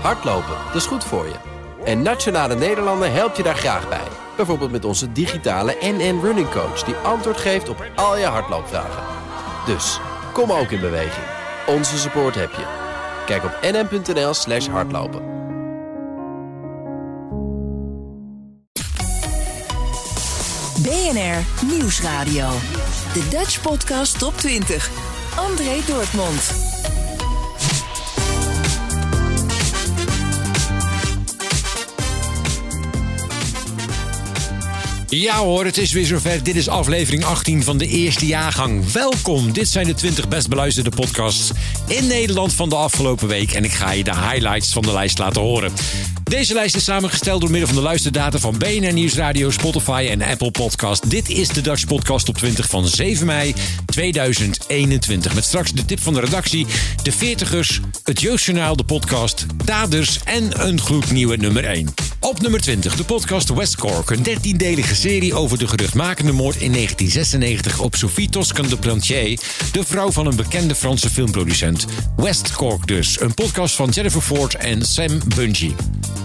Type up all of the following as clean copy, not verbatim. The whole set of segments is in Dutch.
Hardlopen, dat is goed voor je. En Nationale Nederlanden helpt je daar graag bij. Bijvoorbeeld met onze digitale NN Running Coach... die antwoord geeft op al je hardloopvragen. Dus, kom ook in beweging. Onze support heb je. Kijk op nn.nl/hardlopen. BNR Nieuwsradio. De Dutch Podcast Top 20. André Dortmund. Ja hoor, het is weer zover. Dit is aflevering 18 van de eerste jaargang. Welkom, dit zijn de 20 best beluisterde podcasts in Nederland van de afgelopen week. En ik ga je de highlights van de lijst laten horen. Deze lijst is samengesteld door middel van de luisterdata van BNR Nieuwsradio, Spotify en Apple Podcast. Dit is de Dutch Podcast Top 20 van 7 mei 2021. Met straks de tip van de redactie, de Veertigers, het Jeugdjournaal, de podcast, Daders en een gloednieuwe nummer 1. Op nummer 20, de podcast West Cork. Een 13-delige serie over de geruchtmakende moord in 1996 op Sophie Toscan de Plantier, de vrouw van een bekende Franse filmproducent. West Cork dus, een podcast van Jennifer Ford en Sam Bungie.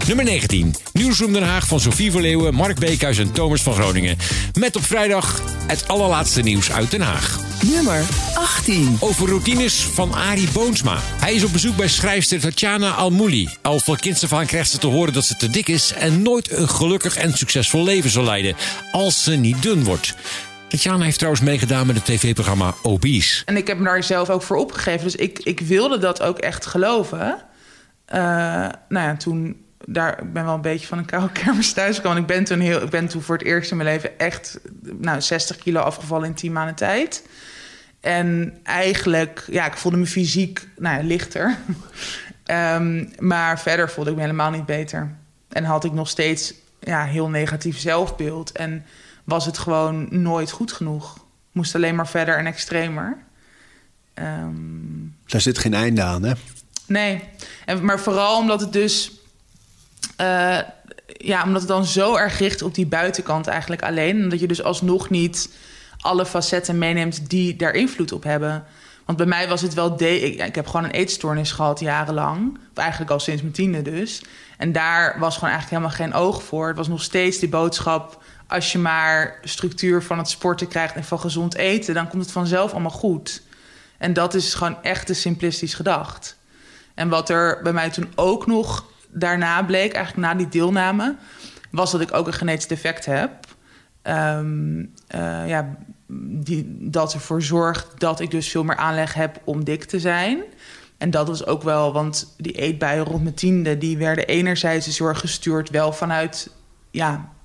Nummer 19, Nieuwsroom Den Haag van Sophie van Leeuwen, Mark Beekhuis en Thomas van Groningen. Met op vrijdag het allerlaatste nieuws uit Den Haag. Nummer 18. Over routines van Arie Boomsma. Hij is op bezoek bij schrijfster Tatjana Almoli. Al van kinds af aan krijgt ze te horen dat ze te dik is... en nooit een gelukkig en succesvol leven zal leiden als ze niet dun wordt. Tatjana heeft trouwens meegedaan met het tv-programma Obies. En ik heb me daar zelf ook voor opgegeven. Dus ik wilde dat ook echt geloven. Toen... Ik ben wel een beetje van een koude kermis thuis gekomen. Ik ben toen voor het eerst in mijn leven echt 60 kilo afgevallen in 10 maanden tijd. En eigenlijk, ik voelde me fysiek lichter. Maar verder voelde ik me helemaal niet beter. En had ik nog steeds heel negatief zelfbeeld. En was het gewoon nooit goed genoeg. Moest alleen maar verder en extremer. Daar zit geen einde aan, hè? Nee, maar vooral omdat het dus... omdat het dan zo erg richt op die buitenkant eigenlijk alleen. Omdat je dus alsnog niet alle facetten meeneemt die daar invloed op hebben. Want bij mij was het wel... Ik heb gewoon een eetstoornis gehad jarenlang. Of eigenlijk al sinds mijn 10e dus. En daar was gewoon eigenlijk helemaal geen oog voor. Het was nog steeds die boodschap... als je maar structuur van het sporten krijgt en van gezond eten... dan komt het vanzelf allemaal goed. En dat is gewoon echt te simplistisch gedacht. En wat er bij mij toen ook nog... daarna bleek, eigenlijk na die deelname... was dat ik ook een genetisch defect heb. Dat ervoor zorgt dat ik dus veel meer aanleg heb om dik te zijn. En dat was ook wel, want die eetbuien rond mijn 10e... die werden enerzijds dus heel erg gestuurd wel vanuit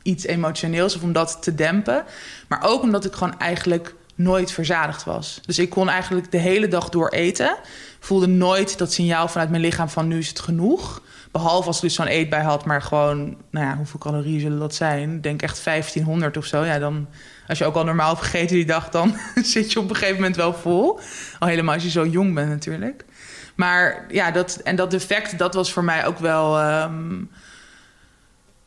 iets emotioneels... of om dat te dempen. Maar ook omdat ik gewoon eigenlijk nooit verzadigd was. Dus ik kon eigenlijk de hele dag door eten. Voelde nooit dat signaal vanuit mijn lichaam van nu is het genoeg... Behalve als ik dus zo'n eetbui had, maar gewoon... hoeveel calorieën zullen dat zijn? Ik denk echt 1500 of zo. Ja, dan, als je ook al normaal hebt gegeten die dag... dan zit je op een gegeven moment wel vol. Al helemaal als je zo jong bent natuurlijk. Maar ja, dat defect, dat was voor mij ook wel...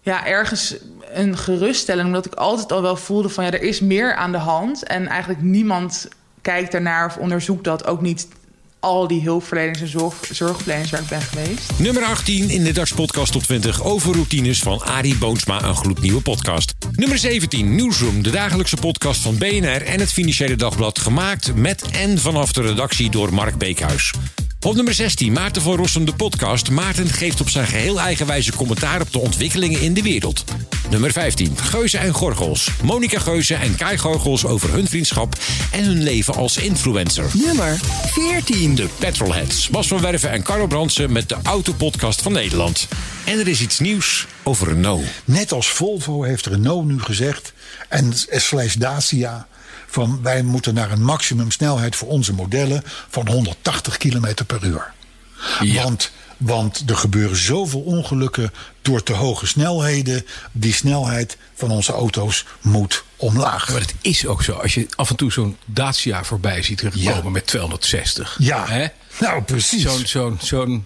ergens een geruststelling. Omdat ik altijd al wel voelde van... er is meer aan de hand. En eigenlijk niemand kijkt daarnaar of onderzoekt dat ook niet... al die hulpverleners en zorgverleners waar ik ben geweest. Nummer 18 in de Dutch Podcast Top 20... over routines van Arie Boomsma, een gloednieuwe podcast. Nummer 17, Nieuwsroom, de dagelijkse podcast van BNR... en het Financiële Dagblad, gemaakt met en vanaf de redactie... door Mark Beekhuis. Op nummer 16, Maarten van Rossum, de podcast. Maarten geeft op zijn geheel eigen wijze commentaar... op de ontwikkelingen in de wereld. Nummer 15, Geuzen en Gorgels. Monica Geuzen en Kai Gorgels over hun vriendschap... en hun leven als influencer. Nummer 14, de Petrolheads. Bas van Werven en Carlo Bransen met de Autopodcast van Nederland. En er is iets nieuws over Renault. Net als Volvo heeft Renault nu gezegd... en / Dacia... van wij moeten naar een maximumsnelheid voor onze modellen... van 180 km per uur. Ja. Want er gebeuren zoveel ongelukken door te hoge snelheden. Die snelheid van onze auto's moet omlaag. Maar het is ook zo. Als je af en toe zo'n Dacia voorbij ziet komen met 260. Ja. Hè? Nou, precies.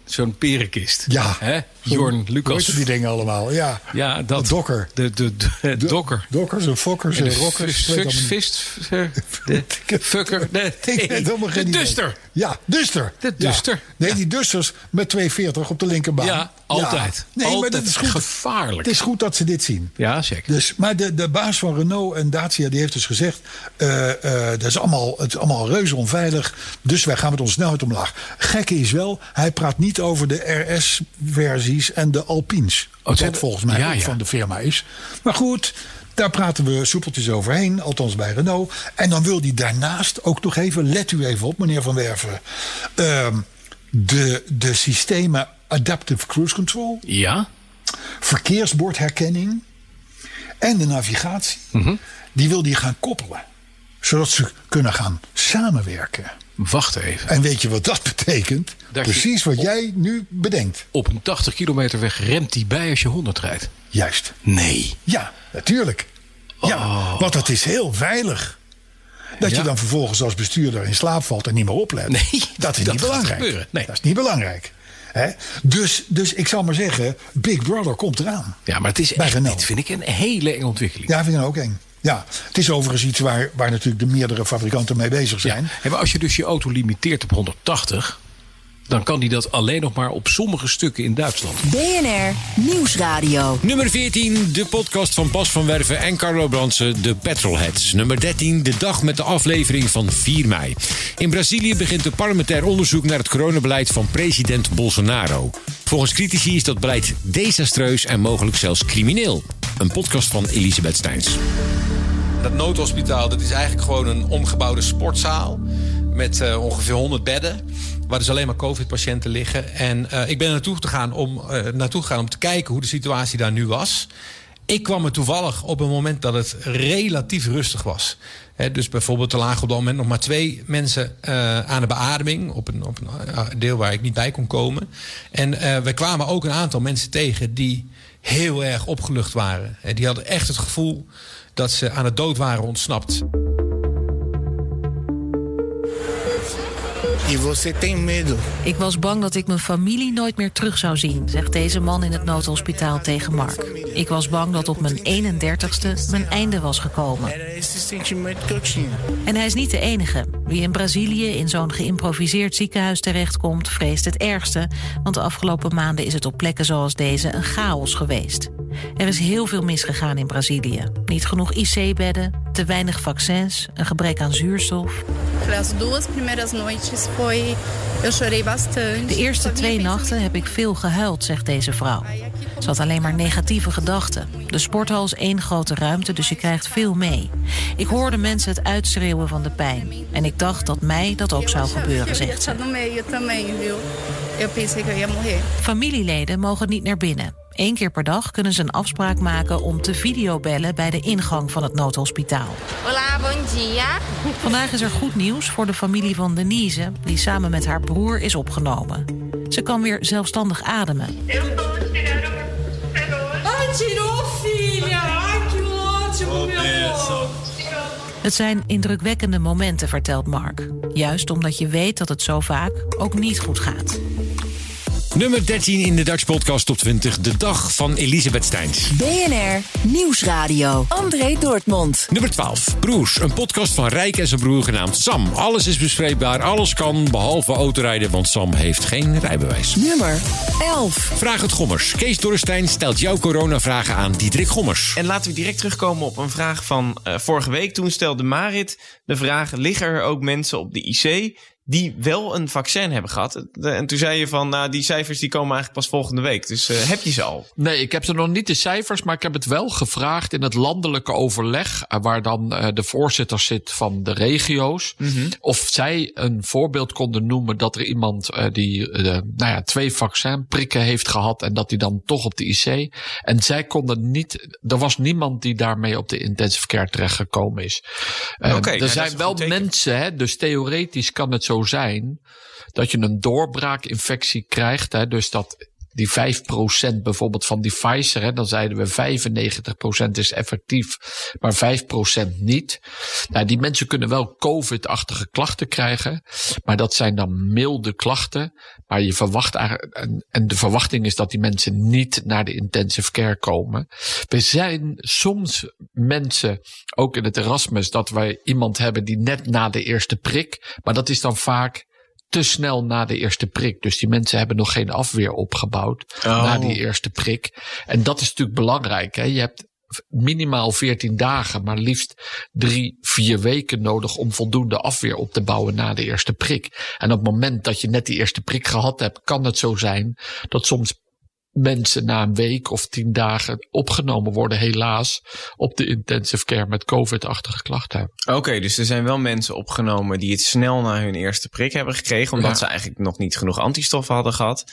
Zo'n perenkist. Ja. Hè? Jorn, Lucas. Weet je die dingen allemaal? Ja. Ja, dat. De dokker. De dokker. Dokkers en fokkers en rokkers. De fucker. De duster. Ja, duster. De duster. Ja. Nee, die dusters met 2,40 op de linkerbaan. Ja, altijd. Ja. Nee, altijd, maar dat is goed. Gevaarlijk. Het is goed dat ze dit zien. Ja, zeker. Dus, maar de baas van Renault en Dacia die heeft dus gezegd... Het is allemaal reuze onveilig. Dus wij gaan met onze snelheid omlaag. Gekke is wel, hij praat niet over de RS-versies en de Alpines. Oh, dat volgens mij van de firma is. Maar goed, daar praten we soepeltjes overheen. Althans bij Renault. En dan wil hij daarnaast ook nog even... Let u even op, meneer Van Werven. De systemen Adaptive Cruise Control. Ja. Verkeersbordherkenning. En de navigatie. Mm-hmm. Die wil hij gaan koppelen. Zodat ze kunnen gaan samenwerken. Wacht even. En weet je wat dat betekent? Dat precies wat jij nu bedenkt. Op een 80 kilometer weg remt die bij als je 100 rijdt. Juist. Nee. Ja, natuurlijk. Oh. Ja, want dat is heel veilig. Dat je dan vervolgens als bestuurder in slaap valt en niet meer oplet. Nee, dat is niet belangrijk. Nee. Dat is niet belangrijk. Dus ik zal maar zeggen, Big Brother komt eraan. Ja, maar het is echt, dit vind ik een hele enge ontwikkeling. Ja, vind ik ook eng. Ja, het is overigens iets waar natuurlijk de meerdere fabrikanten mee bezig zijn. Ja. Maar als je dus je auto limiteert op 180... dan kan die dat alleen nog maar op sommige stukken in Duitsland. BNR Nieuwsradio. Nummer 14, de podcast van Bas van Werven en Carlo Bransen, de Petrolheads. Nummer 13, de dag met de aflevering van 4 mei. In Brazilië begint een parlementair onderzoek naar het coronabeleid van president Bolsonaro. Volgens critici is dat beleid desastreus en mogelijk zelfs crimineel. Een podcast van Elisabeth Steins. Dat noodhospitaal, dat is eigenlijk gewoon een omgebouwde sportzaal met ongeveer 100 bedden. Waar dus alleen maar covid-patiënten liggen. En ik ben er naartoe gegaan om te kijken hoe de situatie daar nu was. Ik kwam er toevallig op een moment dat het relatief rustig was. He, dus bijvoorbeeld er lagen op dat moment nog maar 2 mensen aan de beademing. Op een deel waar ik niet bij kon komen. En we kwamen ook een aantal mensen tegen die heel erg opgelucht waren. He, die hadden echt het gevoel dat ze aan de dood waren ontsnapt. Ik was bang dat ik mijn familie nooit meer terug zou zien, zegt deze man in het noodhospitaal tegen Mark. Ik was bang dat op mijn 31ste mijn einde was gekomen. En hij is niet de enige. Wie in Brazilië in zo'n geïmproviseerd ziekenhuis terechtkomt, vreest het ergste. Want de afgelopen maanden is het op plekken zoals deze een chaos geweest. Er is heel veel misgegaan in Brazilië. Niet genoeg IC-bedden, te weinig vaccins, een gebrek aan zuurstof. De eerste 2 nachten heb ik veel gehuild, zegt deze vrouw. Ze had alleen maar negatieve gedachten. De sporthal is 1 grote ruimte, dus je krijgt veel mee. Ik hoorde mensen het uitschreeuwen van de pijn. En ik dacht dat mij dat ook zou gebeuren, zegt ze. Familieleden mogen niet naar binnen. 1 keer per dag kunnen ze een afspraak maken om te videobellen bij de ingang van het noodhospitaal. Hola, bom dia. Vandaag is er goed nieuws voor de familie van Denise, die samen met haar broer is opgenomen. Ze kan weer zelfstandig ademen. Het zijn indrukwekkende momenten, vertelt Mark. Juist omdat je weet dat het zo vaak ook niet goed gaat. Nummer 13 in de Dutch Podcast Top 20. De dag van Elisabeth Steins. BNR Nieuwsradio. André Dortmund. Nummer 12. Broers. Een podcast van Rijk en zijn broer genaamd Sam. Alles is bespreekbaar, alles kan, behalve autorijden, want Sam heeft geen rijbewijs. Nummer 11. Vraag het Gommers. Kees Dorrestein stelt jouw coronavragen aan Diederik Gommers. En laten we direct terugkomen op een vraag van vorige week. Toen stelde Marit de vraag, liggen er ook mensen op de IC... die wel een vaccin hebben gehad. En toen zei je van, nou, die cijfers die komen eigenlijk pas volgende week. Dus heb je ze al? Nee, ik heb er nog niet de cijfers, maar ik heb het wel gevraagd in het landelijke overleg, waar dan de voorzitter zit van de regio's. Mm-hmm. Of zij een voorbeeld konden noemen dat er iemand die 2 vaccinprikken heeft gehad en dat die dan toch op de IC. En zij konden niet, er was niemand die daarmee op de intensive care terecht gekomen is. Er zijn wel mensen, hè, dus theoretisch kan het zo zijn dat je een doorbraakinfectie krijgt. Hè, dus dat die 5% bijvoorbeeld van Devicer, hè, dan zeiden we 95% is effectief, maar 5% niet. Nou, die mensen kunnen wel COVID-achtige klachten krijgen, maar dat zijn dan milde klachten. Maar je verwacht, en de verwachting is dat die mensen niet naar de intensive care komen. We zijn soms mensen, ook in het Erasmus, dat wij iemand hebben die net na de eerste prik, maar dat is dan vaak te snel na de eerste prik. Dus die mensen hebben nog geen afweer opgebouwd na die eerste prik. En dat is natuurlijk belangrijk. Hè? Je hebt minimaal 14 dagen, maar liefst 3-4 weken nodig om voldoende afweer op te bouwen na de eerste prik. En op het moment dat je net die eerste prik gehad hebt, kan het zo zijn dat soms mensen na een week of 10 dagen opgenomen worden, helaas, op de intensive care met COVID-achtige klachten. Oké, dus er zijn wel mensen opgenomen die het snel na hun eerste prik hebben gekregen, omdat ze eigenlijk nog niet genoeg antistoffen hadden gehad.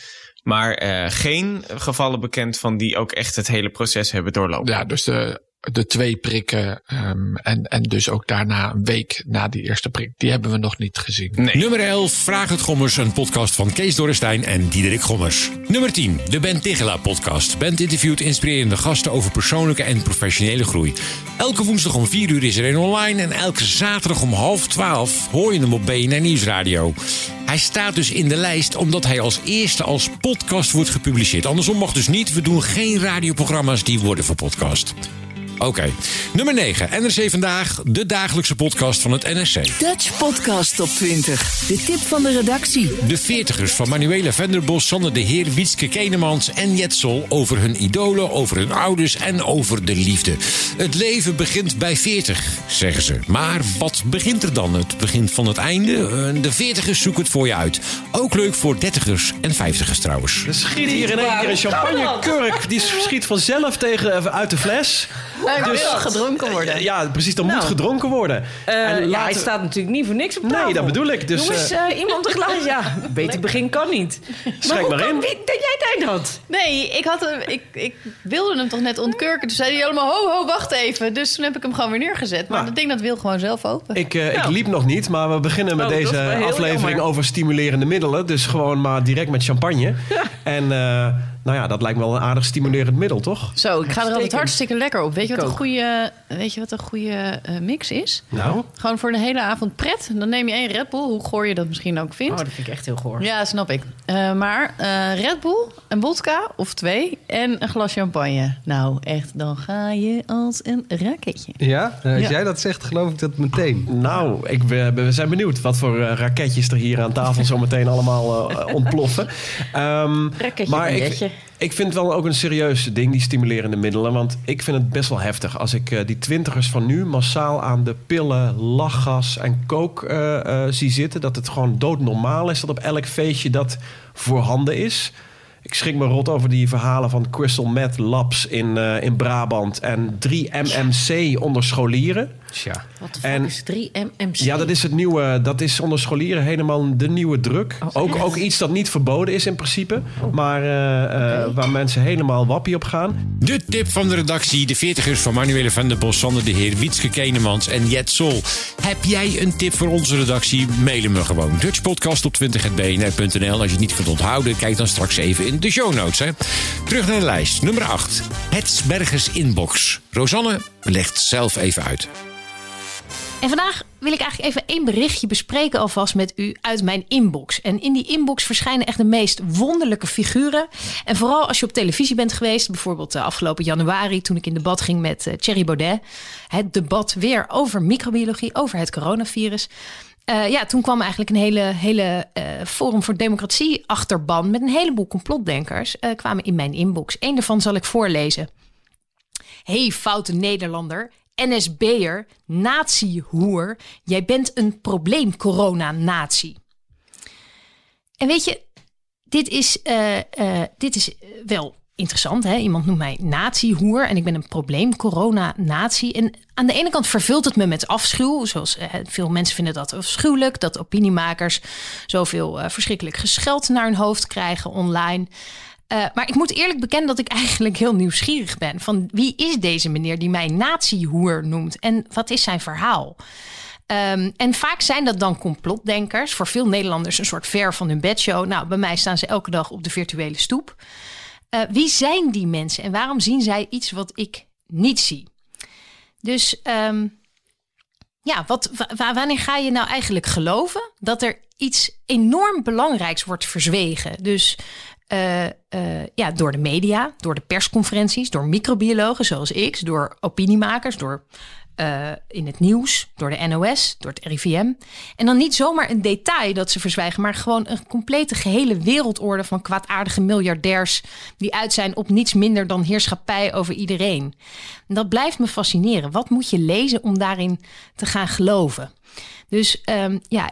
Maar geen gevallen bekend van die ook echt het hele proces hebben doorlopen. Ja, dus de 2 prikken en dus ook daarna een week na die eerste prik. Die hebben we nog niet gezien. Nee. Nummer 11, Vraag het Gommers. Een podcast van Kees Dorrestein en Diederik Gommers. Nummer 10, de Ben Tichela podcast. Ben interviewt inspirerende gasten over persoonlijke en professionele groei. Elke woensdag om 4 uur is er een online. En elke zaterdag om 11:30 hoor je hem op BNR Nieuwsradio. Hij staat dus in de lijst omdat hij als eerste als podcast wordt gepubliceerd. Andersom mag dus niet. We doen geen radioprogramma's die worden verpodcast. Oké. Nummer 9. NRC Vandaag, de dagelijkse podcast van het NRC. Dutch Podcast Top 20. De tip van de redactie. De Veertigers van Manuela Venderbos, Sander de Heer, Wietske Kenemans en Jetsel over hun idolen, over hun ouders en over de liefde. Het leven begint bij 40, zeggen ze. Maar wat begint er dan? Het begin van het einde? De Veertigers zoeken het voor je uit. Ook leuk voor 30ers en 50ers trouwens. Er schiet hier in één keer een champagnekurk. Die schiet vanzelf uit de fles. Dus wil gedronken worden. Ja, precies. Dan moet gedronken worden. Hij staat natuurlijk niet voor niks op tafel. Nee, dat bedoel ik. Dus, jongens, iemand een glaasje. Ja, beter begin kan niet. Schrik maar in. Wie, dat jij het eind had? Nee, ik wilde hem toch net ontkurken. Toen zei hij allemaal, ho, wacht even. Dus toen heb ik hem gewoon weer neergezet. Maar ik denk dat Wil gewoon zelf open. Ik liep nog niet, maar we beginnen met deze aflevering over stimulerende middelen. Dus gewoon maar direct met champagne. Ja. En dat lijkt me wel een aardig stimulerend middel, toch? Zo, ik ga er altijd hartstikke lekker op. Weet je wat een goede mix is? Nou? Gewoon voor een hele avond pret. Dan neem je 1 Red Bull, hoe goor je dat misschien ook vindt. Oh, dat vind ik echt heel goor. Ja, snap ik. Maar Red Bull, een vodka of 2 en een glas champagne. Nou, echt, dan ga je als een raketje. Ja? Als jij dat zegt, geloof ik dat meteen. Nou, we zijn benieuwd wat voor raketjes er hier aan tafel zo meteen allemaal ontploffen. Ik vind het wel ook een serieus ding, die stimulerende middelen. Want ik vind het best wel heftig als ik die 20ers van nu massaal aan de pillen, lachgas en coke zie zitten. Dat het gewoon doodnormaal is dat op elk feestje dat voorhanden is. Ik schrik me rot over die verhalen van Crystal Meth Labs in Brabant en 3MMC onder scholieren. Tja. Wat de fuck is 3MMC? Ja, dat is het nieuwe. Dat is onder scholieren helemaal de nieuwe druk. Oh, ook iets dat niet verboden is in principe. Maar waar mensen helemaal wappie op gaan. De tip van de redactie. De 40ers van Manuele Venderbos, Sander de Heer, Wietske Kenemans en Jet Sol. Heb jij een tip voor onze redactie? Mail hem me gewoon. Dutchpodcast op 20@bnr.nl. Als je het niet kunt onthouden, kijk dan straks even in de show notes. Hè. Terug naar de lijst. Nummer 8. Hertzbergers Inbox. Rosanne legt zelf even uit. En vandaag wil ik eigenlijk even 1 berichtje bespreken alvast met u uit mijn inbox. En in die inbox verschijnen echt de meest wonderlijke figuren. En vooral als je op televisie bent geweest, bijvoorbeeld afgelopen januari toen ik in debat ging met Thierry Baudet. Het debat weer over microbiologie, over het coronavirus. Toen kwam eigenlijk een hele Forum voor Democratie achterban met een heleboel complotdenkers kwamen in mijn inbox. Eén daarvan zal ik voorlezen. Hey, foute Nederlander. NSB'er, nazi-hoer, jij bent een probleem corona-nazi. En weet je, dit is wel interessant. Hè? Iemand noemt mij nazi-hoer en ik ben een probleem corona-nazi. En aan de ene kant vervult het me met afschuw. Zoals veel mensen vinden dat afschuwelijk. Dat opiniemakers zoveel verschrikkelijk gescheld naar hun hoofd krijgen online. Maar ik moet eerlijk bekennen dat ik eigenlijk heel nieuwsgierig ben. Van wie is deze meneer die mij nazi-hoer noemt? En wat is zijn verhaal? En vaak zijn dat dan complotdenkers. Voor veel Nederlanders een soort ver van hun bedshow. Nou, bij mij staan ze elke dag op de virtuele stoep. Wie zijn die mensen en waarom zien zij iets wat ik niet zie? Dus wanneer ga je nou eigenlijk geloven dat er iets enorm belangrijks wordt verzwegen? Dus door de media, door de persconferenties, door microbiologen zoals ik, door opiniemakers, door in het nieuws, door de NOS, door het RIVM. En dan niet zomaar een detail dat ze verzwijgen, maar gewoon een complete gehele wereldorde van kwaadaardige miljardairs die uit zijn op niets minder dan heerschappij over iedereen. En dat blijft me fascineren. Wat moet je lezen om daarin te gaan geloven? Dus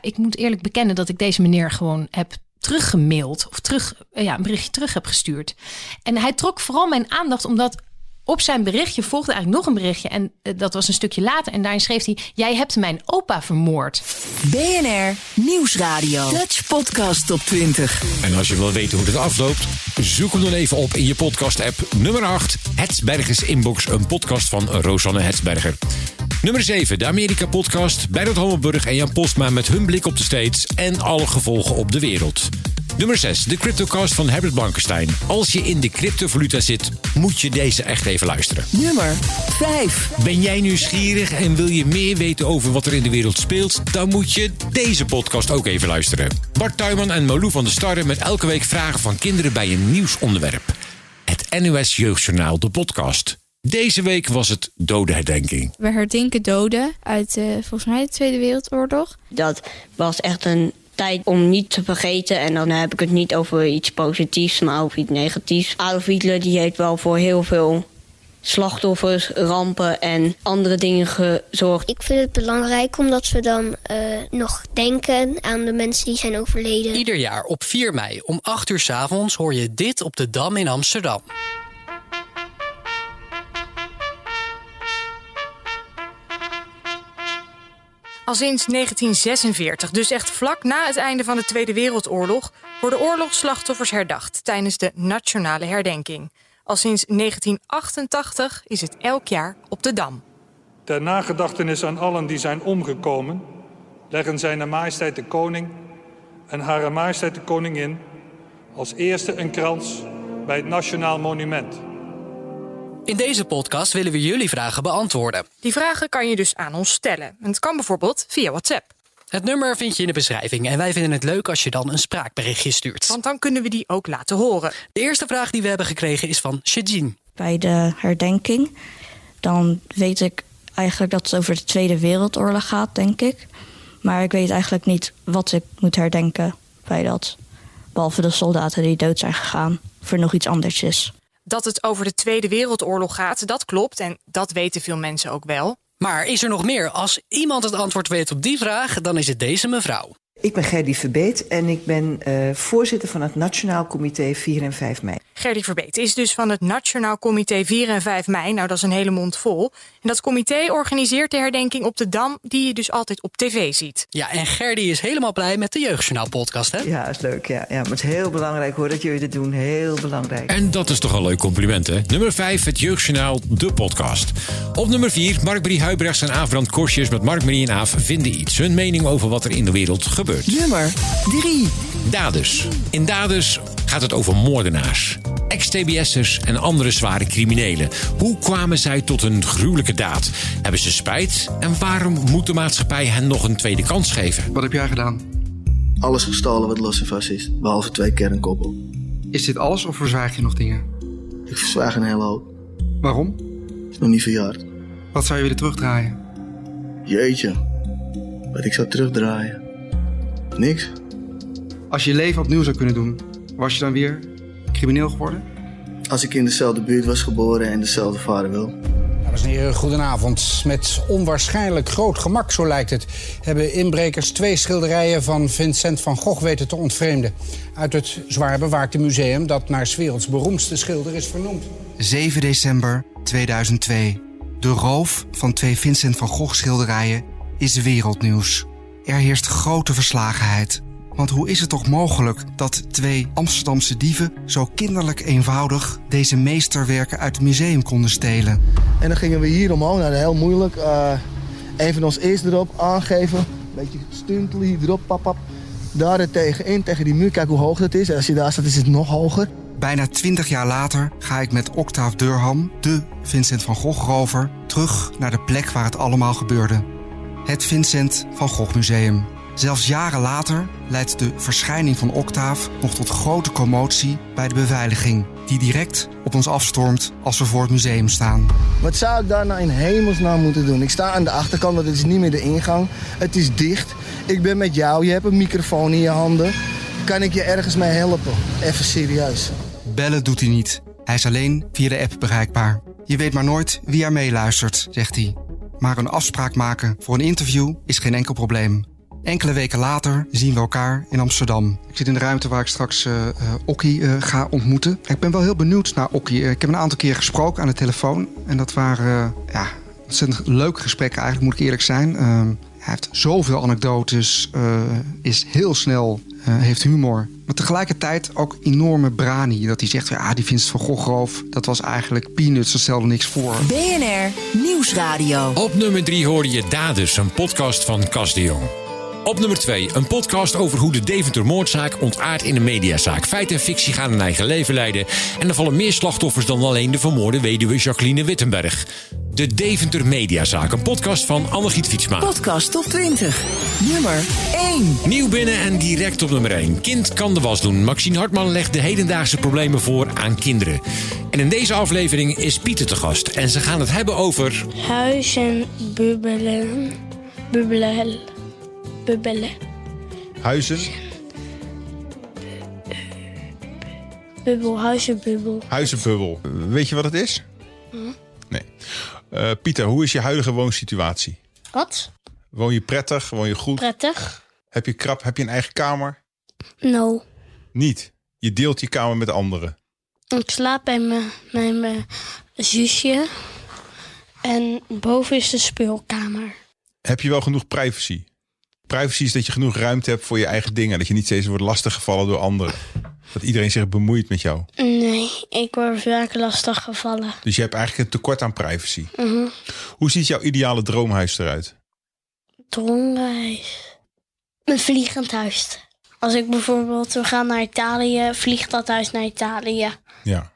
ik moet eerlijk bekennen dat ik deze meneer gewoon heb teruggemaild of een berichtje terug heb gestuurd. En hij trok vooral mijn aandacht omdat op zijn berichtje volgde eigenlijk nog een berichtje. En dat was een stukje later. En daarin schreef hij: jij hebt mijn opa vermoord. BNR Nieuwsradio. Dutch Podcast Top 20. En als je wil weten hoe dit afloopt, zoek hem dan even op in je podcast-app. Nummer 8, Hertzbergers Inbox. Een podcast van Rosanne Hertzberger. Nummer 7, de Amerika-podcast. Beirut Hammelburg en Jan Postma met hun blik op de States en alle gevolgen op de wereld. Nummer 6, de CryptoCast van Herbert Blankenstein. Als je in de cryptovaluta zit, moet je deze echt even luisteren. Nummer 5. Ben jij nieuwsgierig en wil je meer weten over wat er in de wereld speelt? Dan moet je deze podcast ook even luisteren. Bart Tuijman en Malou van der Starre met elke week vragen van kinderen bij een nieuwsonderwerp. Het NOS Jeugdjournaal, de podcast. Deze week was het dodenherdenking. We herdenken doden uit volgens mij de Tweede Wereldoorlog. Dat was echt een tijd om niet te vergeten. En dan heb ik het niet over iets positiefs, maar over iets negatiefs. Adolf Hitler die heeft wel voor heel veel slachtoffers, rampen en andere dingen gezorgd. Ik vind het belangrijk omdat we dan nog denken aan de mensen die zijn overleden. Ieder jaar op 4 mei om 20:00 s'avonds hoor je dit op de Dam in Amsterdam. Al sinds 1946, dus echt vlak na het einde van de Tweede Wereldoorlog, worden oorlogsslachtoffers herdacht tijdens de Nationale Herdenking. Al sinds 1988 is het elk jaar op de Dam. Ter nagedachtenis aan allen die zijn omgekomen, leggen Zijne Majesteit de Koning en Hare Majesteit de Koningin als eerste een krans bij het Nationaal Monument. In deze podcast willen we jullie vragen beantwoorden. Die vragen kan je dus aan ons stellen. En het kan bijvoorbeeld via WhatsApp. Het nummer vind je in de beschrijving. En wij vinden het leuk als je dan een spraakberichtje stuurt. Want dan kunnen we die ook laten horen. De eerste vraag die we hebben gekregen is van Shejin. Bij de herdenking, dan weet ik eigenlijk dat het over de Tweede Wereldoorlog gaat, denk ik. Maar ik weet eigenlijk niet wat ik moet herdenken bij dat. Behalve de soldaten die dood zijn gegaan, of er nog iets anders is. Dat het over de Tweede Wereldoorlog gaat, dat klopt. En dat weten veel mensen ook wel. Maar is er nog meer? Als iemand het antwoord weet op die vraag, dan is het deze mevrouw. Ik ben Gerdy Verbeet en ik ben voorzitter van het Nationaal Comité 4 en 5 mei. Gerdy Verbeet is dus van het Nationaal Comité 4 en 5 mei. Nou, dat is een hele mond vol. En dat comité organiseert de herdenking op de Dam, die je dus altijd op tv ziet. Ja, en Gerdy is helemaal blij met de Jeugdjournaal-podcast, hè? Ja, is leuk, ja. Maar het is heel belangrijk, hoor, dat jullie dit doen. Heel belangrijk. En dat is toch een leuk compliment, hè? Nummer 5, het Jeugdjournaal, de podcast. Op nummer 4, Mark Brie, Huijbrechts en Aafbrand Korsjes met Mark, Marie en Aaf vinden iets. Hun mening over wat er in de wereld gebeurt. Nummer 3. Daders. In Daders gaat het over moordenaars, ex-TBS'ers en andere zware criminelen. Hoe kwamen zij tot een gruwelijke daad? Hebben ze spijt? En waarom moet de maatschappij hen nog een tweede kans geven? Wat heb jij gedaan? Alles gestolen wat los en vast is, behalve 2 kernkoppel. Is dit alles of verzwaag je nog dingen? Ik verzwaag een hele hoop. Waarom? Het is nog niet verjaard. Wat zou je willen terugdraaien? Jeetje, wat ik zou terugdraaien? Niks. Als je je leven opnieuw zou kunnen doen, was je dan weer crimineel geworden? Als ik in dezelfde buurt was geboren en dezelfde vader wil. Dames en heren, goedenavond. Met onwaarschijnlijk groot gemak, zo lijkt het, hebben inbrekers 2 schilderijen van Vincent van Gogh weten te ontvreemden. Uit het zwaar bewaakte museum dat naar 's werelds beroemdste schilder is vernoemd. 7 december 2002. De roof van 2 Vincent van Gogh schilderijen is wereldnieuws. Er heerst grote verslagenheid. Want hoe is het toch mogelijk dat 2 Amsterdamse dieven zo kinderlijk eenvoudig deze meesterwerken uit het museum konden stelen? En dan gingen we hier omhoog, heel moeilijk. Een van ons eerst erop, aangeven, een beetje stuntelen erop, papap. Daar er tegenin, tegen die muur, kijk hoe hoog dat is. En als je daar staat, is het nog hoger. Bijna 20 jaar later ga ik met Octaaf Deurham, de Vincent van Gogh-rover, terug naar de plek waar het allemaal gebeurde. Het Vincent van Gogh Museum. Zelfs jaren later leidt de verschijning van Octaaf nog tot grote commotie bij de beveiliging, die direct op ons afstormt als we voor het museum staan. Wat zou ik daar nou in hemelsnaam moeten doen? Ik sta aan de achterkant, want het is niet meer de ingang. Het is dicht. Ik ben met jou, je hebt een microfoon in je handen. Kan ik je ergens mee helpen? Even serieus. Bellen doet hij niet. Hij is alleen via de app bereikbaar. Je weet maar nooit wie er meeluistert, zegt hij. Maar een afspraak maken voor een interview is geen enkel probleem. Enkele weken later zien we elkaar in Amsterdam. Ik zit in de ruimte waar ik straks Okkie ga ontmoeten. Ik ben wel heel benieuwd naar Okkie. Ik heb een aantal keer gesproken aan de telefoon. En dat waren ontzettend leuke gesprekken eigenlijk, moet ik eerlijk zijn. Hij heeft zoveel anekdotes, is heel snel, heeft humor. Maar tegelijkertijd ook enorme brani. Dat hij zegt, die Vincent van Gogh-roof, dat was eigenlijk peanuts, dat stelde niks voor. BNR Nieuwsradio. Op nummer 3 hoorde je Daders, een podcast van Cas de Jong. Op nummer 2, een podcast over hoe de Deventer-moordzaak ontaardt in een mediazaak. Feit en fictie gaan een eigen leven leiden. En er vallen meer slachtoffers dan alleen de vermoorde weduwe Jacqueline Wittenberg. De Deventer-mediazaak, een podcast van Annegiet Fietsma. Podcast top 20, nummer 1. Nieuw binnen en direct op nummer 1. Kind kan de was doen. Maxine Hartman legt de hedendaagse problemen voor aan kinderen. En in deze aflevering is Pieter te gast. En ze gaan het hebben over... Huizen bubbelen, bubbelen... Bubbelen. Huizen. Bubbel, huizenbubbel. Huizenbubbel. Weet je wat het is? Nee. Pieter, hoe is je huidige woonsituatie? Wat? Woon je prettig? Woon je goed? Prettig. Heb je krap? Heb je een eigen kamer? No. Niet? Je deelt je kamer met anderen? Ik slaap bij mijn zusje. En boven is de speelkamer. Heb je wel genoeg privacy? Privacy is dat je genoeg ruimte hebt voor je eigen dingen. Dat je niet steeds wordt lastiggevallen door anderen. Dat iedereen zich bemoeit met jou. Nee, ik word vaak lastiggevallen. Dus je hebt eigenlijk een tekort aan privacy. Mm-hmm. Hoe ziet jouw ideale droomhuis eruit? Droomhuis? Een vliegend huis. Als ik bijvoorbeeld, we gaan naar Italië, vliegt dat huis naar Italië. Ja.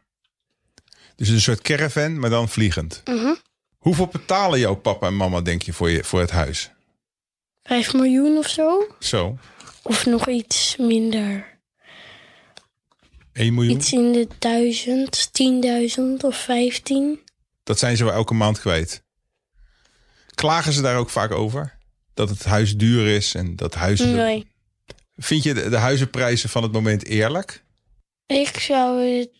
Dus een soort caravan, maar dan vliegend. Mm-hmm. Hoeveel betalen jouw papa en mama, denk je, voor het huis? 5 miljoen of zo? Zo. Of nog iets minder. 1 miljoen? Iets in de 1000, 10.000 of 15. Dat zijn ze wel elke maand kwijt. Klagen ze daar ook vaak over? Dat het huis duur is en dat huizen... Nee. Vind je de huizenprijzen van het moment eerlijk? Ik zou het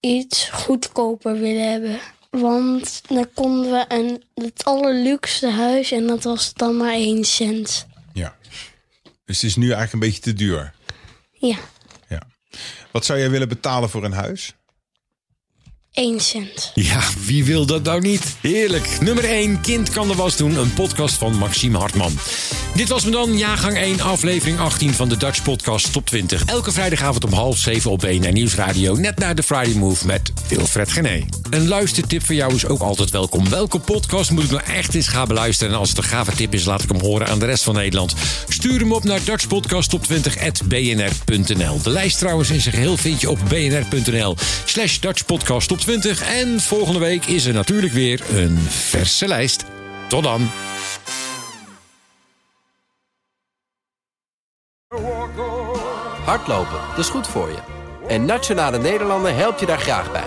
iets goedkoper willen hebben. Want dan konden we het allerluxste huis en dat was dan maar 1 cent. Ja. Dus het is nu eigenlijk een beetje te duur. Ja. Wat zou jij willen betalen voor een huis? 1 cent. Ja, wie wil dat nou niet? Heerlijk. Nummer 1, Kind kan de was doen. Een podcast van Maxime Hartman. Dit was me dan, jaargang 1, aflevering 18 van de Dutch Podcast Top 20. Elke vrijdagavond om 6:30 op BNR Nieuwsradio. Net na de Friday Move met Wilfred Gené. Een luistertip voor jou is ook altijd welkom. Welke podcast moet ik nou echt eens gaan beluisteren? En als het een gave tip is, laat ik hem horen aan de rest van Nederland. Stuur hem op naar dutchpodcasttop20@bnr.nl. De lijst trouwens in zijn geheel vind je op bnr.nl/dutchpodcasttop20. En volgende week is er natuurlijk weer een verse lijst. Tot dan. Hardlopen, dat is goed voor je. En Nationale Nederlanden helpt je daar graag bij.